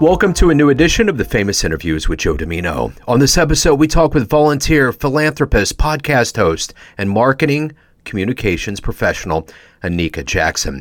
Welcome to a new edition of the Famous Interviews with Joe Dimino. On this episode, we talk with volunteer, philanthropist, podcast host, and marketing communications professional, Anika Jackson.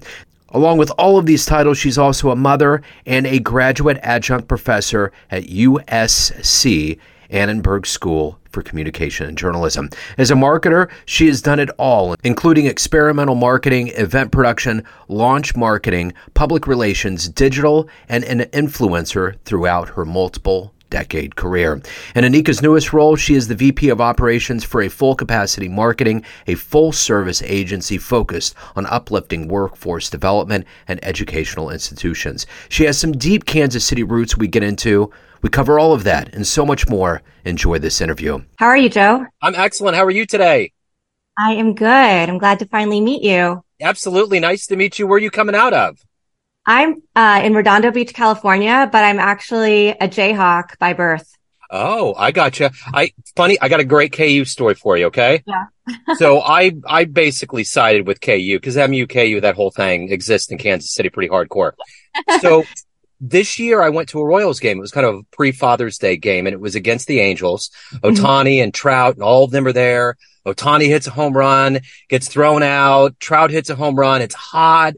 Along with all of these titles, she's also a mother and a graduate adjunct professor at USC Annenberg School for Communication and Journalism. As a marketer, she has done it all, including experimental marketing, event production, launch marketing, public relations, digital, and an influencer throughout her multiple decade career. In Anika's newest role, she is the VP of Operations for a Full Capacity Marketing, a full-service agency focused on uplifting workforce development and educational institutions. She has some deep Kansas City roots we get into. We cover all of that and so much more. Enjoy this interview. How are you, Joe? I'm excellent. How are you today? I am good. I'm glad to finally meet you. Absolutely. Nice to meet you. Where are you coming out of? I'm in Redondo Beach, California, but I'm actually a Jayhawk by birth. Oh, I gotcha. Funny, I got a great KU story for you, okay? Yeah. So I basically sided with KU because MU-KU, that whole thing exists in Kansas City pretty hardcore. So this year I went to a Royals game. It was kind of a pre-Father's Day game, and it was against the Angels. Ohtani and Trout and all of them are there. Ohtani hits a home run, gets thrown out. Trout hits a home run. It's hot.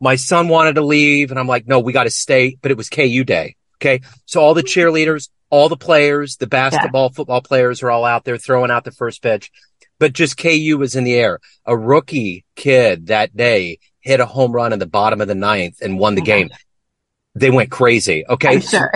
My son wanted to leave, and I'm like, no, we got to stay. But it was KU day, okay? So all the cheerleaders, all the players, the basketball, football players are all out there throwing out the first pitch. But just KU was in the air. A rookie kid that day hit a home run in the bottom of the ninth and won the game. They went crazy, okay? I'm sure.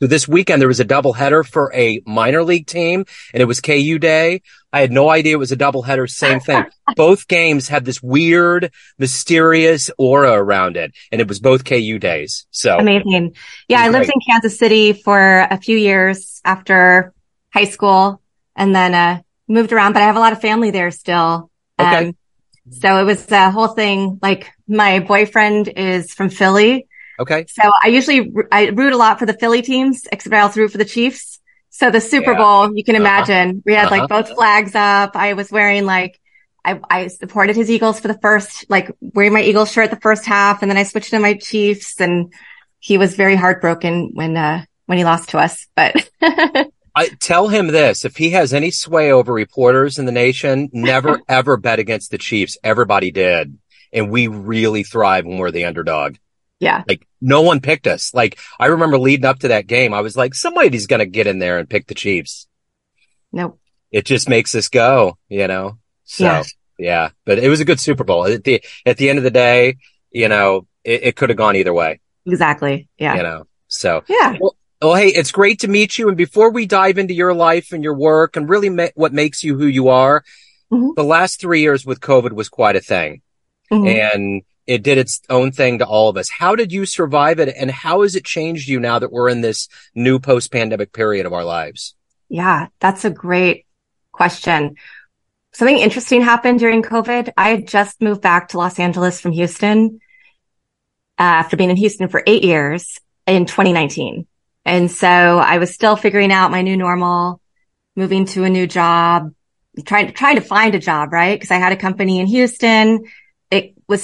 So this weekend, there was a doubleheader for a minor league team, and it was KU day. I had no idea it was a doubleheader. Same thing. Both games had this weird, mysterious aura around it, and it was both KU days. So amazing. Yeah, I lived in Kansas City for a few years after high school and then moved around, but I have a lot of family there still. Okay. So it was the whole thing. Like, my boyfriend is from Philly. Okay. So I usually root a lot for the Philly teams, except I also root for the Chiefs. So the Super Bowl, you can imagine, we had like both flags up. I was wearing like, I supported his Eagles for the first, like wearing my Eagles shirt the first half, and then I switched to my Chiefs, and he was very heartbroken when he lost to us. But I tell him this, if he has any sway over reporters in the nation, never, ever bet against the Chiefs. Everybody did. And we really thrive when we're the underdog. Yeah. Like, no one picked us. Like, I remember leading up to that game, I was like, somebody's going to get in there and pick the Chiefs. Nope. It just makes us go, you know? So, yeah. But it was a good Super Bowl. At the end of the day, you know, it could have gone either way. Exactly. Yeah. You know? So, yeah. Well, hey, it's great to meet you. And before we dive into your life and your work and really what makes you who you are, the last 3 years with COVID was quite a thing. And it did its own thing to all of us. How did you survive it, and how has it changed you now that we're in this new post-pandemic period of our lives? Yeah, that's a great question. Something interesting happened during COVID. I had just moved back to Los Angeles from Houston after being in Houston for 8 years in 2019. And so I was still figuring out my new normal, moving to a new job, trying to find a job, right? Because I had a company in Houston. It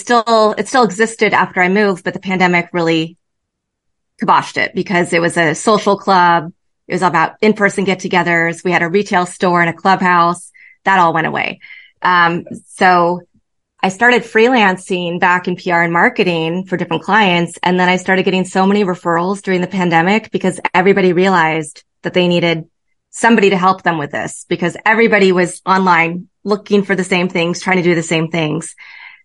still existed after I moved, but the pandemic really kiboshed it because it was a social club. It was about in-person get-togethers. We had a retail store and a clubhouse. That all went away. So I started freelancing back in PR and marketing for different clients. And then I started getting so many referrals during the pandemic because everybody realized that they needed somebody to help them with this because everybody was online looking for the same things, trying to do the same things.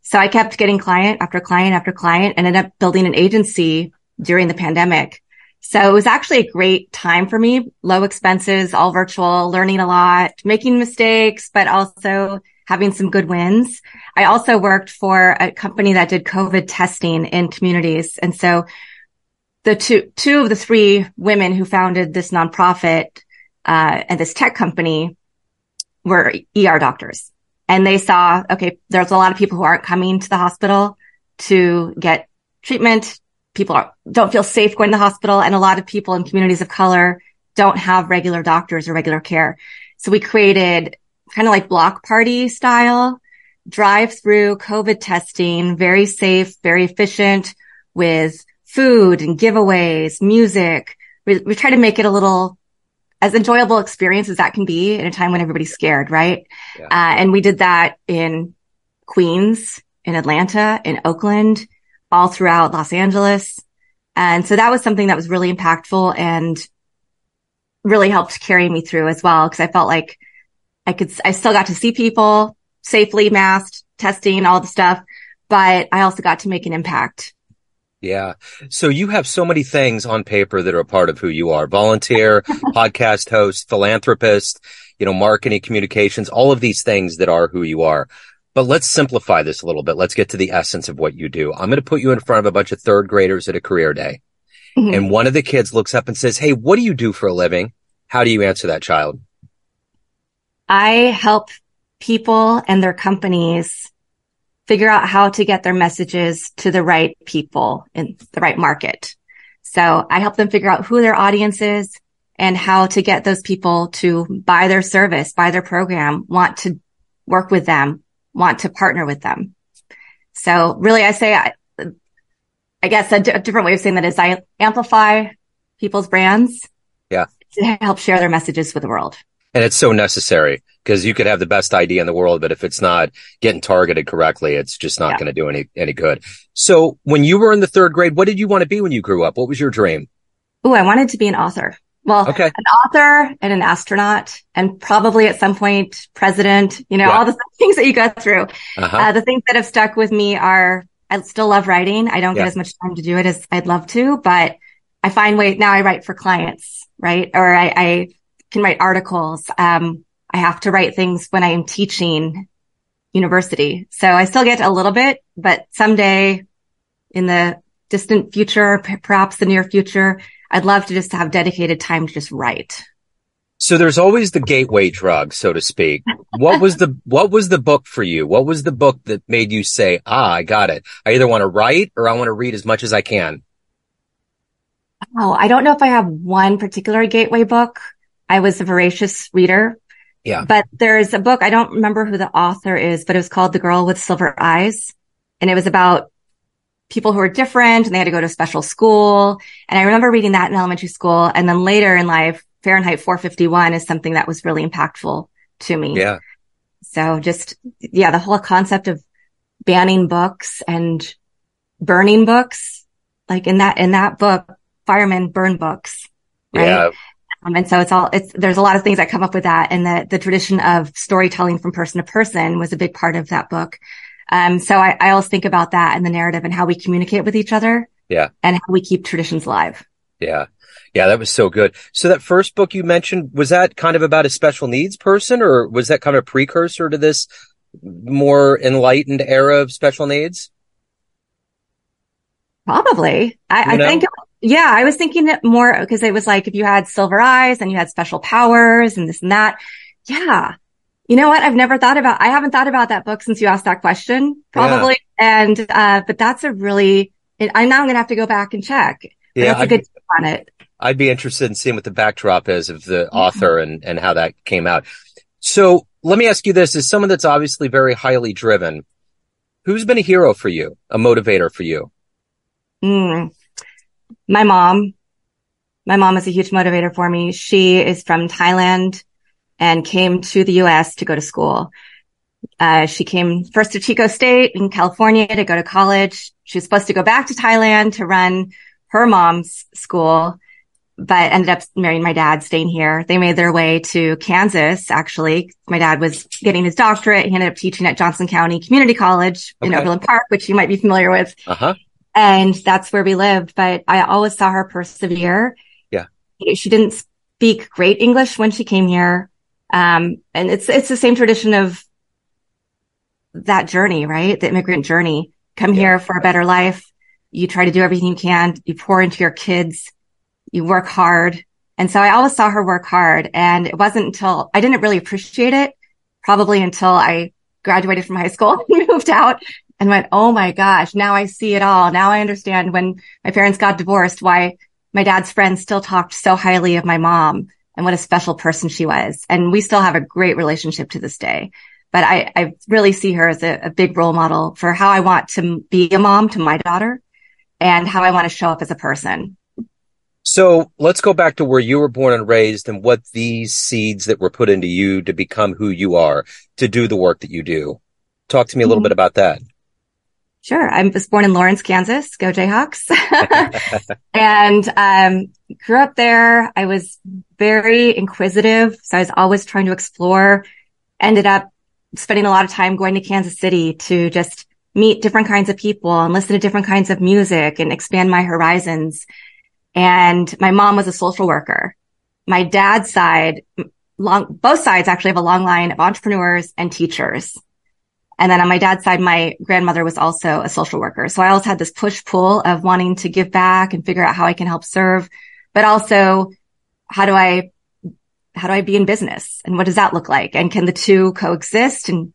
So I kept getting client after client after client and ended up building an agency during the pandemic. So it was actually a great time for me. Low expenses, all virtual, learning a lot, making mistakes, but also having some good wins. I also worked for a company that did COVID testing in communities. And so the two of the three women who founded this nonprofit and this tech company were ER doctors. And they saw, okay, there's a lot of people who aren't coming to the hospital to get treatment. People don't feel safe going to the hospital. And a lot of people in communities of color don't have regular doctors or regular care. So we created kind of like block party style, drive-through COVID testing, very safe, very efficient, with food and giveaways, music. We try to make it a little as enjoyable experience as that can be in a time when everybody's scared, right? Yeah. And we did that in Queens, in Atlanta, in Oakland, all throughout Los Angeles. And so that was something that was really impactful and really helped carry me through as well, because I felt like I still got to see people safely, masked, testing, all the stuff, but I also got to make an impact. Yeah. So you have so many things on paper that are a part of who you are. Volunteer, podcast host, philanthropist, marketing, communications, all of these things that are who you are. But let's simplify this a little bit. Let's get to the essence of what you do. I'm going to put you in front of a bunch of third graders at a career day. Mm-hmm. And one of the kids looks up and says, "Hey, what do you do for a living?" How do you answer that child? I help people and their companies figure out how to get their messages to the right people in the right market. So I help them figure out who their audience is and how to get those people to buy their service, buy their program, want to work with them, want to partner with them. So really, I say, I guess a different way of saying that is I amplify people's brands to help share their messages with the world. And it's so necessary, because you could have the best idea in the world, but if it's not getting targeted correctly, it's just not going to do any good. So when you were in the third grade, what did you want to be when you grew up? What was your dream? Oh, I wanted to be an author. Well, okay. An author and an astronaut, and probably at some point president, all the things that you go through. Uh-huh. The things that have stuck with me are, I still love writing. I don't get as much time to do it as I'd love to, but I find ways. Now I write for clients, right? Or I can write articles. I have to write things when I am teaching university. So I still get a little bit, but someday in the distant future, perhaps the near future, I'd love to just have dedicated time to just write. So there's always the gateway drug, so to speak. What was the book for you? What was the book that made you say, I got it. I either want to write or I want to read as much as I can. Oh, I don't know if I have one particular gateway book. I was a voracious reader. Yeah. But there's a book, I don't remember who the author is, but it was called The Girl with Silver Eyes. And it was about people who are different and they had to go to a special school. And I remember reading that in elementary school. And then later in life, Fahrenheit 451 is something that was really impactful to me. Yeah. So just, the whole concept of banning books and burning books, like in that book, firemen burn books. Right? Yeah. And so there's a lot of things that come up with that. And the tradition of storytelling from person to person was a big part of that book. So I always think about that and the narrative and how we communicate with each other. Yeah. And how we keep traditions alive. Yeah. Yeah. That was so good. So that first book you mentioned, was that kind of about a special needs person, or was that kind of a precursor to this more enlightened era of special needs? Probably. I think. Yeah, I was thinking it more because it was like if you had silver eyes and you had special powers and this and that. Yeah. You know what? I haven't thought about that book since you asked that question, probably. Yeah. And, but that's I'm now going to have to go back and check. Yeah. That's a good tip on it. I'd be interested in seeing what the backdrop is of the author and how that came out. So let me ask you this, as someone that's obviously very highly driven, who's been a hero for you, a motivator for you? My mom is a huge motivator for me. She is from Thailand and came to the U.S. to go to school. She came first to Chico State in California to go to college. She was supposed to go back to Thailand to run her mom's school, but ended up marrying my dad, staying here. They made their way to Kansas, actually. My dad was getting his doctorate. He ended up teaching at Johnson County Community College in Overland Park, which you might be familiar with. Uh-huh. And that's where we lived. But I always saw her persevere. Yeah. She didn't speak great English when she came here. And it's the same tradition of that journey, right? The immigrant journey. Come here for a better life. You try to do everything you can. You pour into your kids. You work hard. And so I always saw her work hard. And it wasn't until I didn't really appreciate it, probably until I graduated from high school and moved out. And went, oh my gosh, now I see it all. Now I understand when my parents got divorced, why my dad's friends still talked so highly of my mom and what a special person she was. And we still have a great relationship to this day. But I really see her as a big role model for how I want to be a mom to my daughter. and how I want to show up as a person. So let's go back to where you were born and raised and what these seeds that were put into you to become who you are, to do the work that you do. Talk to me a little bit about that. Sure. I was born in Lawrence, Kansas. Go Jayhawks. And grew up there. I was very inquisitive. So I was always trying to explore. Ended up spending a lot of time going to Kansas City to just meet different kinds of people and listen to different kinds of music and expand my horizons. And my mom was a social worker. My dad's side, both sides actually have a long line of entrepreneurs and teachers. And then on my dad's side, my grandmother was also a social worker. So I always had this push-pull of wanting to give back and figure out how I can help serve, but also how do I be in business and what does that look like? And can the two coexist, and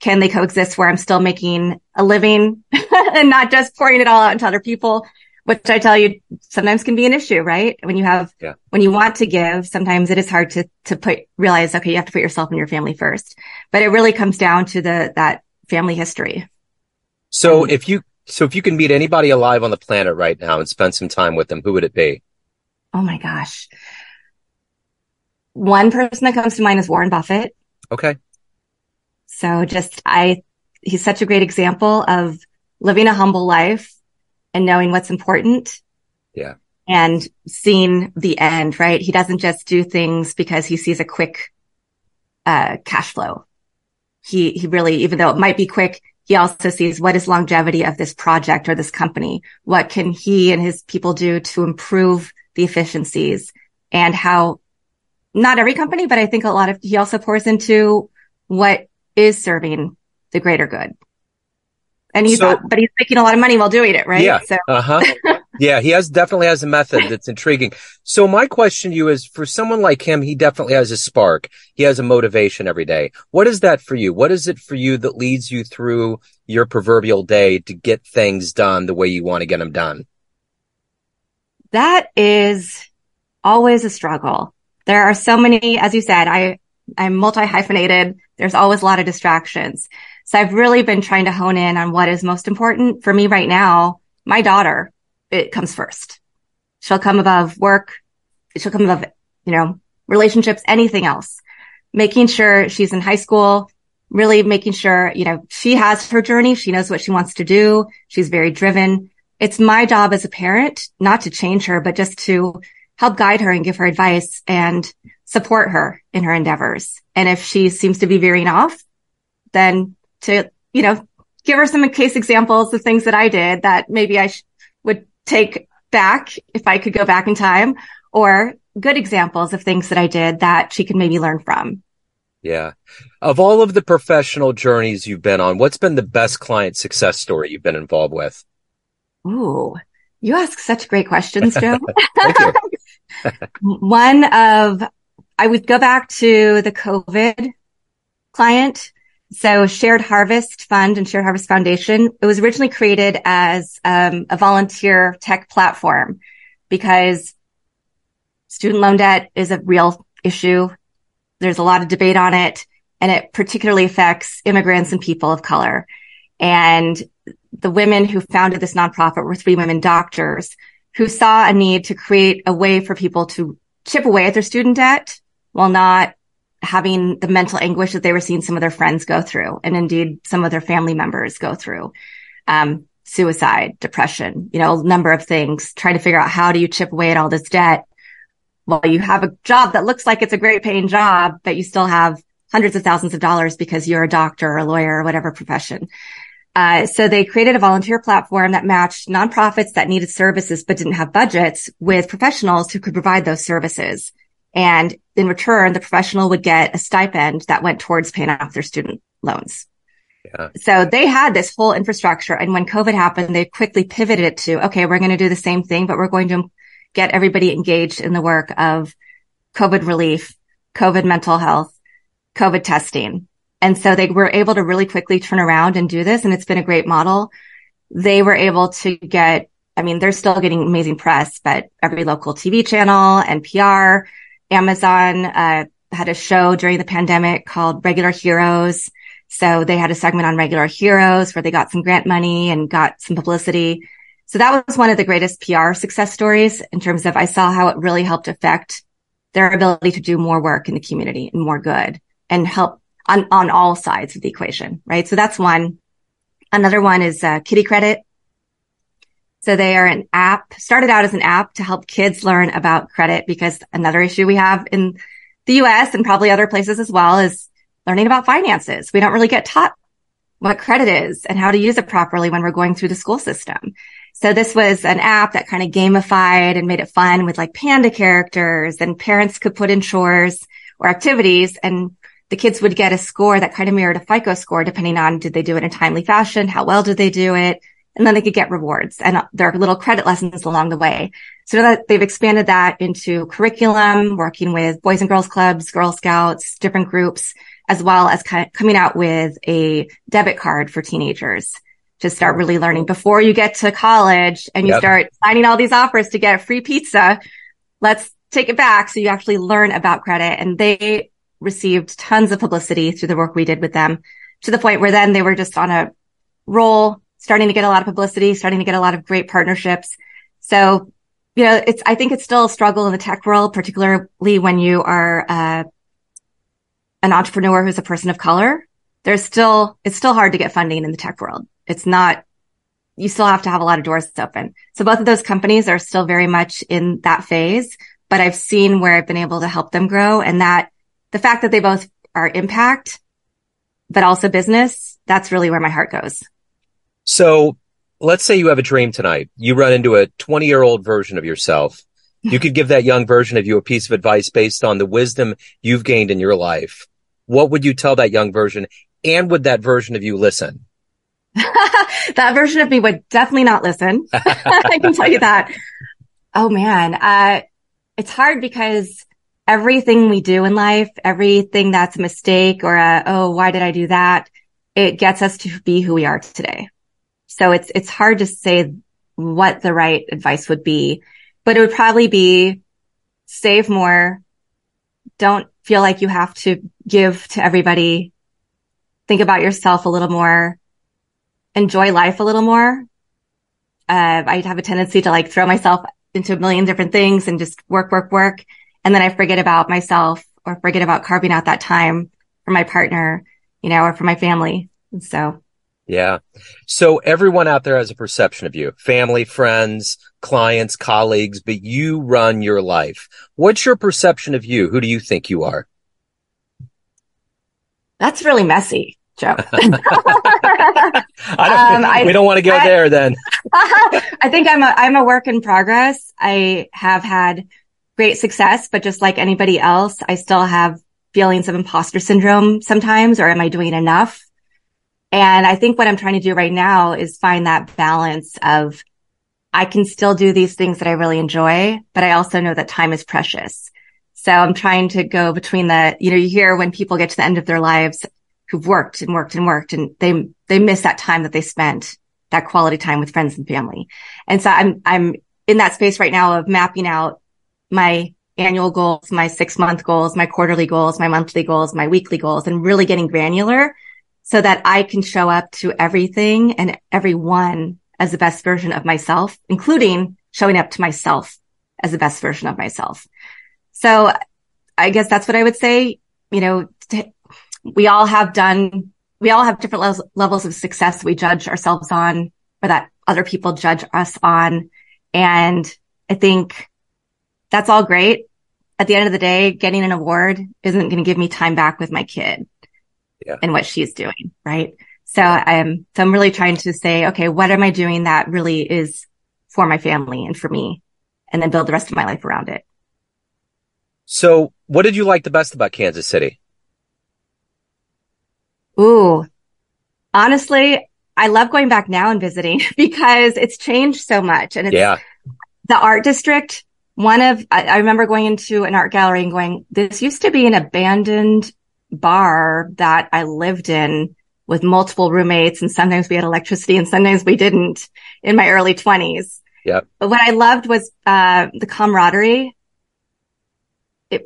can they coexist where I'm still making a living and not just pouring it all out into other people, which I tell you sometimes can be an issue, right? When you have, when you want to give, sometimes it is hard to realize, okay, you have to put yourself and your family first, but it really comes down to that family history. So if you can meet anybody alive on the planet right now and spend some time with them, who would it be? Oh my gosh. One person that comes to mind is Warren Buffett. Okay. So he's such a great example of living a humble life and knowing what's important. Yeah. And seeing the end, right? He doesn't just do things because he sees a quick cash flow. He really, even though it might be quick, he also sees what is longevity of this project or this company. What can he and his people do to improve the efficiencies, and how not every company, but I think he also pours into what is serving the greater good. And but he's making a lot of money while doing it, right? Yeah. So. Yeah. He definitely has a method that's intriguing. So my question to you is, for someone like him, he definitely has a spark. He has a motivation every day. What is that for you? What is it for you that leads you through your proverbial day to get things done the way you want to get them done? That is always a struggle. There are so many, as you said, I'm multi-hyphenated. There's always a lot of distractions. So I've really been trying to hone in on what is most important for me right now. My daughter, it comes first. She'll come above work. She'll come above, relationships, anything else. Making sure she's in high school, really making sure, she has her journey. She knows what she wants to do. She's very driven. It's my job as a parent not to change her, but just to help guide her and give her advice and support her in her endeavors. And if she seems to be veering off, then to, give her some case examples of things that I did that maybe I would take back if I could go back in time, or good examples of things that I did that she could maybe learn from. Yeah. Of all of the professional journeys you've been on, what's been the best client success story you've been involved with? Ooh, you ask such great questions, Joe. Thank you. I would go back to the COVID client. So Shared Harvest Fund and Shared Harvest Foundation, it was originally created as a volunteer tech platform because student loan debt is a real issue. There's a lot of debate on it, and it particularly affects immigrants and people of color. And the women who founded this nonprofit were three women doctors who saw a need to create a way for people to chip away at their student debt while not having the mental anguish that they were seeing some of their friends go through, and indeed some of their family members go through, suicide, depression, a number of things, trying to figure out how do you chip away at all this debt while you have a job that looks like it's a great paying job, but you still have hundreds of thousands of dollars because you're a doctor or a lawyer or whatever profession. So they created a volunteer platform that matched nonprofits that needed services but didn't have budgets with professionals who could provide those services. And in return, the professional would get a stipend that went towards paying off their student loans. Yeah. So they had this whole infrastructure. And when COVID happened, they quickly pivoted it to, okay, we're going to do the same thing, but we're going to get everybody engaged in the work of COVID relief, COVID mental health, COVID testing. And so they were able to really quickly turn around and do this. And it's been a great model. They were able to get, they're still getting amazing press, but every local TV channel, NPR, Amazon had a show during the pandemic called Regular Heroes. So they had a segment on Regular Heroes where they got some grant money and got some publicity. So that was one of the greatest PR success stories in terms of I saw how it really helped affect their ability to do more work in the community and more good and help on all sides of the equation, right? So that's one. Another one is Kiddie Credit. So they are an app, started out as an app to help kids learn about credit, because another issue we have in the U.S. and probably other places as well is learning about finances. We don't really get taught what credit is and how to use it properly when we're going through the school system. So this was an app that kind of gamified and made it fun with like panda characters, and parents could put in chores or activities and the kids would get a score that kind of mirrored a FICO score depending on did they do it in a timely fashion, how well did they do it, and then they could get rewards and their little credit lessons along the way. So that they've expanded that into curriculum, working with Boys and Girls Clubs, Girl Scouts, different groups, as well as kind of coming out with a debit card for teenagers to start really learning before you get to college and you start signing all these offers to get free pizza. Let's take it back so you actually learn about credit. And they received tons of publicity through the work we did with them, to the point where then they were just on a roll, starting to get a lot of publicity, starting to get a lot of great partnerships. So, you know, I think it's still a struggle in the tech world, particularly when you are an entrepreneur who's a person of color. It's still hard to get funding in the tech world. You still have to have a lot of doors open. So both of those companies are still very much in that phase, but I've seen where I've been able to help them grow, and that the fact that they both are impact, but also business, that's really where my heart goes. So let's say you have a dream tonight. You run into a 20-year-old version of yourself. You could give that young version of you a piece of advice based on the wisdom you've gained in your life. What would you tell that young version? And would that version of you listen? That version of me would definitely not listen. I can tell you that. Oh, man. It's hard because everything we do in life, everything that's a mistake or why did I do that? It gets us to be who we are today. So it's hard to say what the right advice would be, but it would probably be save more. Don't feel like you have to give to everybody. Think about yourself a little more. Enjoy life a little more. I have a tendency to like throw myself into a million different things and just work. And then I forget about myself or forget about carving out that time for my partner, you know, or for my family. And so. Yeah. So everyone out there has a perception of you, family, friends, clients, colleagues, but you run your life. What's your perception of you? Who do you think you are? That's really messy, Joe. We don't want to go there then. I think I'm a work in progress. I have had great success, but just like anybody else, I still have feelings of imposter syndrome sometimes, or am I doing enough? And I think what I'm trying to do right now is find that balance of I can still do these things that I really enjoy, but I also know that time is precious. So I'm trying to go between the, you know, you hear when people get to the end of their lives who've worked and worked and worked, and they miss that time that they spent, that quality time with friends and family. And so I'm in that space right now of mapping out my annual goals, my 6-month goals, my quarterly goals, my monthly goals, my weekly goals, and really getting granular so that I can show up to everything and everyone as the best version of myself, including showing up to myself as the best version of myself. So I guess that's what I would say. You know, we all have different levels of success we judge ourselves on, or that other people judge us on. And I think that's all great. At the end of the day, getting an award isn't going to give me time back with my kid. Yeah. And what she's doing, right? So I'm really trying to say, okay, what am I doing that really is for my family and for me, and then build the rest of my life around it. So what did you like the best about Kansas City? Ooh, honestly, I love going back now and visiting because it's changed so much. And it's the art district. I remember going into an art gallery and going, this used to be an abandoned bar that I lived in with multiple roommates, and sometimes we had electricity and sometimes we didn't in my early 20s. Yeah. But what I loved was the camaraderie.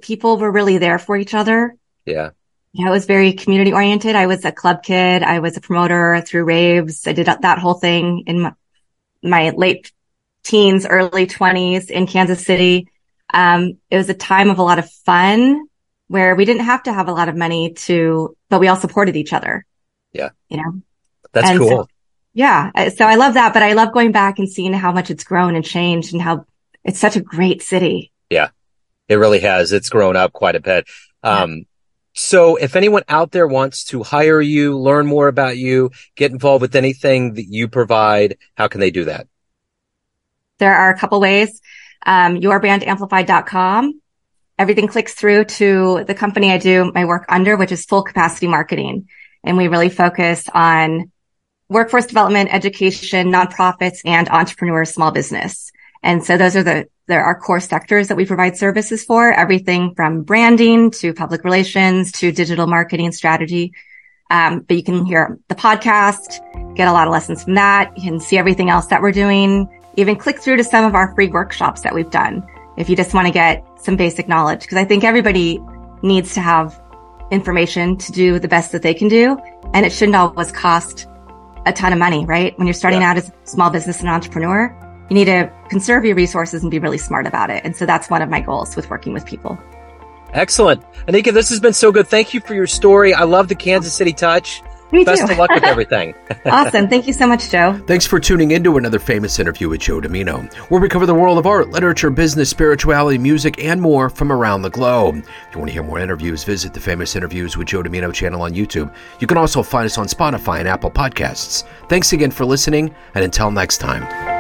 People were really there for each other. Yeah. You know, it was very community oriented. I was a club kid. I was a promoter through raves. I did that whole thing in my late teens, early 20s in Kansas City. It was a time of a lot of fun where we didn't have to have a lot of money but we all supported each other. Yeah. You know? That's cool. So I love that, but I love going back and seeing how much it's grown and changed and how it's such a great city. Yeah, it really has. It's grown up quite a bit. So if anyone out there wants to hire you, learn more about you, get involved with anything that you provide, how can they do that? There are a couple ways. YourBrandAmplified.com. Everything clicks through to the company I do my work under, which is Full Capacity Marketing. And we really focus on workforce development, education, nonprofits, and entrepreneur small business. And so those are there are core sectors that we provide services for, everything from branding to public relations to digital marketing strategy. But you can hear the podcast, get a lot of lessons from that. You can see everything else that we're doing, even click through to some of our free workshops that we've done if you just want to get some basic knowledge. Because I think everybody needs to have information to do the best that they can do. And it shouldn't always cost a ton of money, right? When you're starting out as a small business and entrepreneur, you need to conserve your resources and be really smart about it. And so that's one of my goals with working with people. Excellent. Anika, this has been so good. Thank you for your story. I love the Kansas City touch. Me too. Best of luck with everything. Awesome. Thank you so much, Joe. Thanks for tuning in to another famous interview with Joe Dimino, where we cover the world of art, literature, business, spirituality, music, and more from around the globe. If you want to hear more interviews, visit the Famous Interviews with Joe Dimino channel on YouTube. You can also find us on Spotify and Apple Podcasts. Thanks again for listening, and until next time.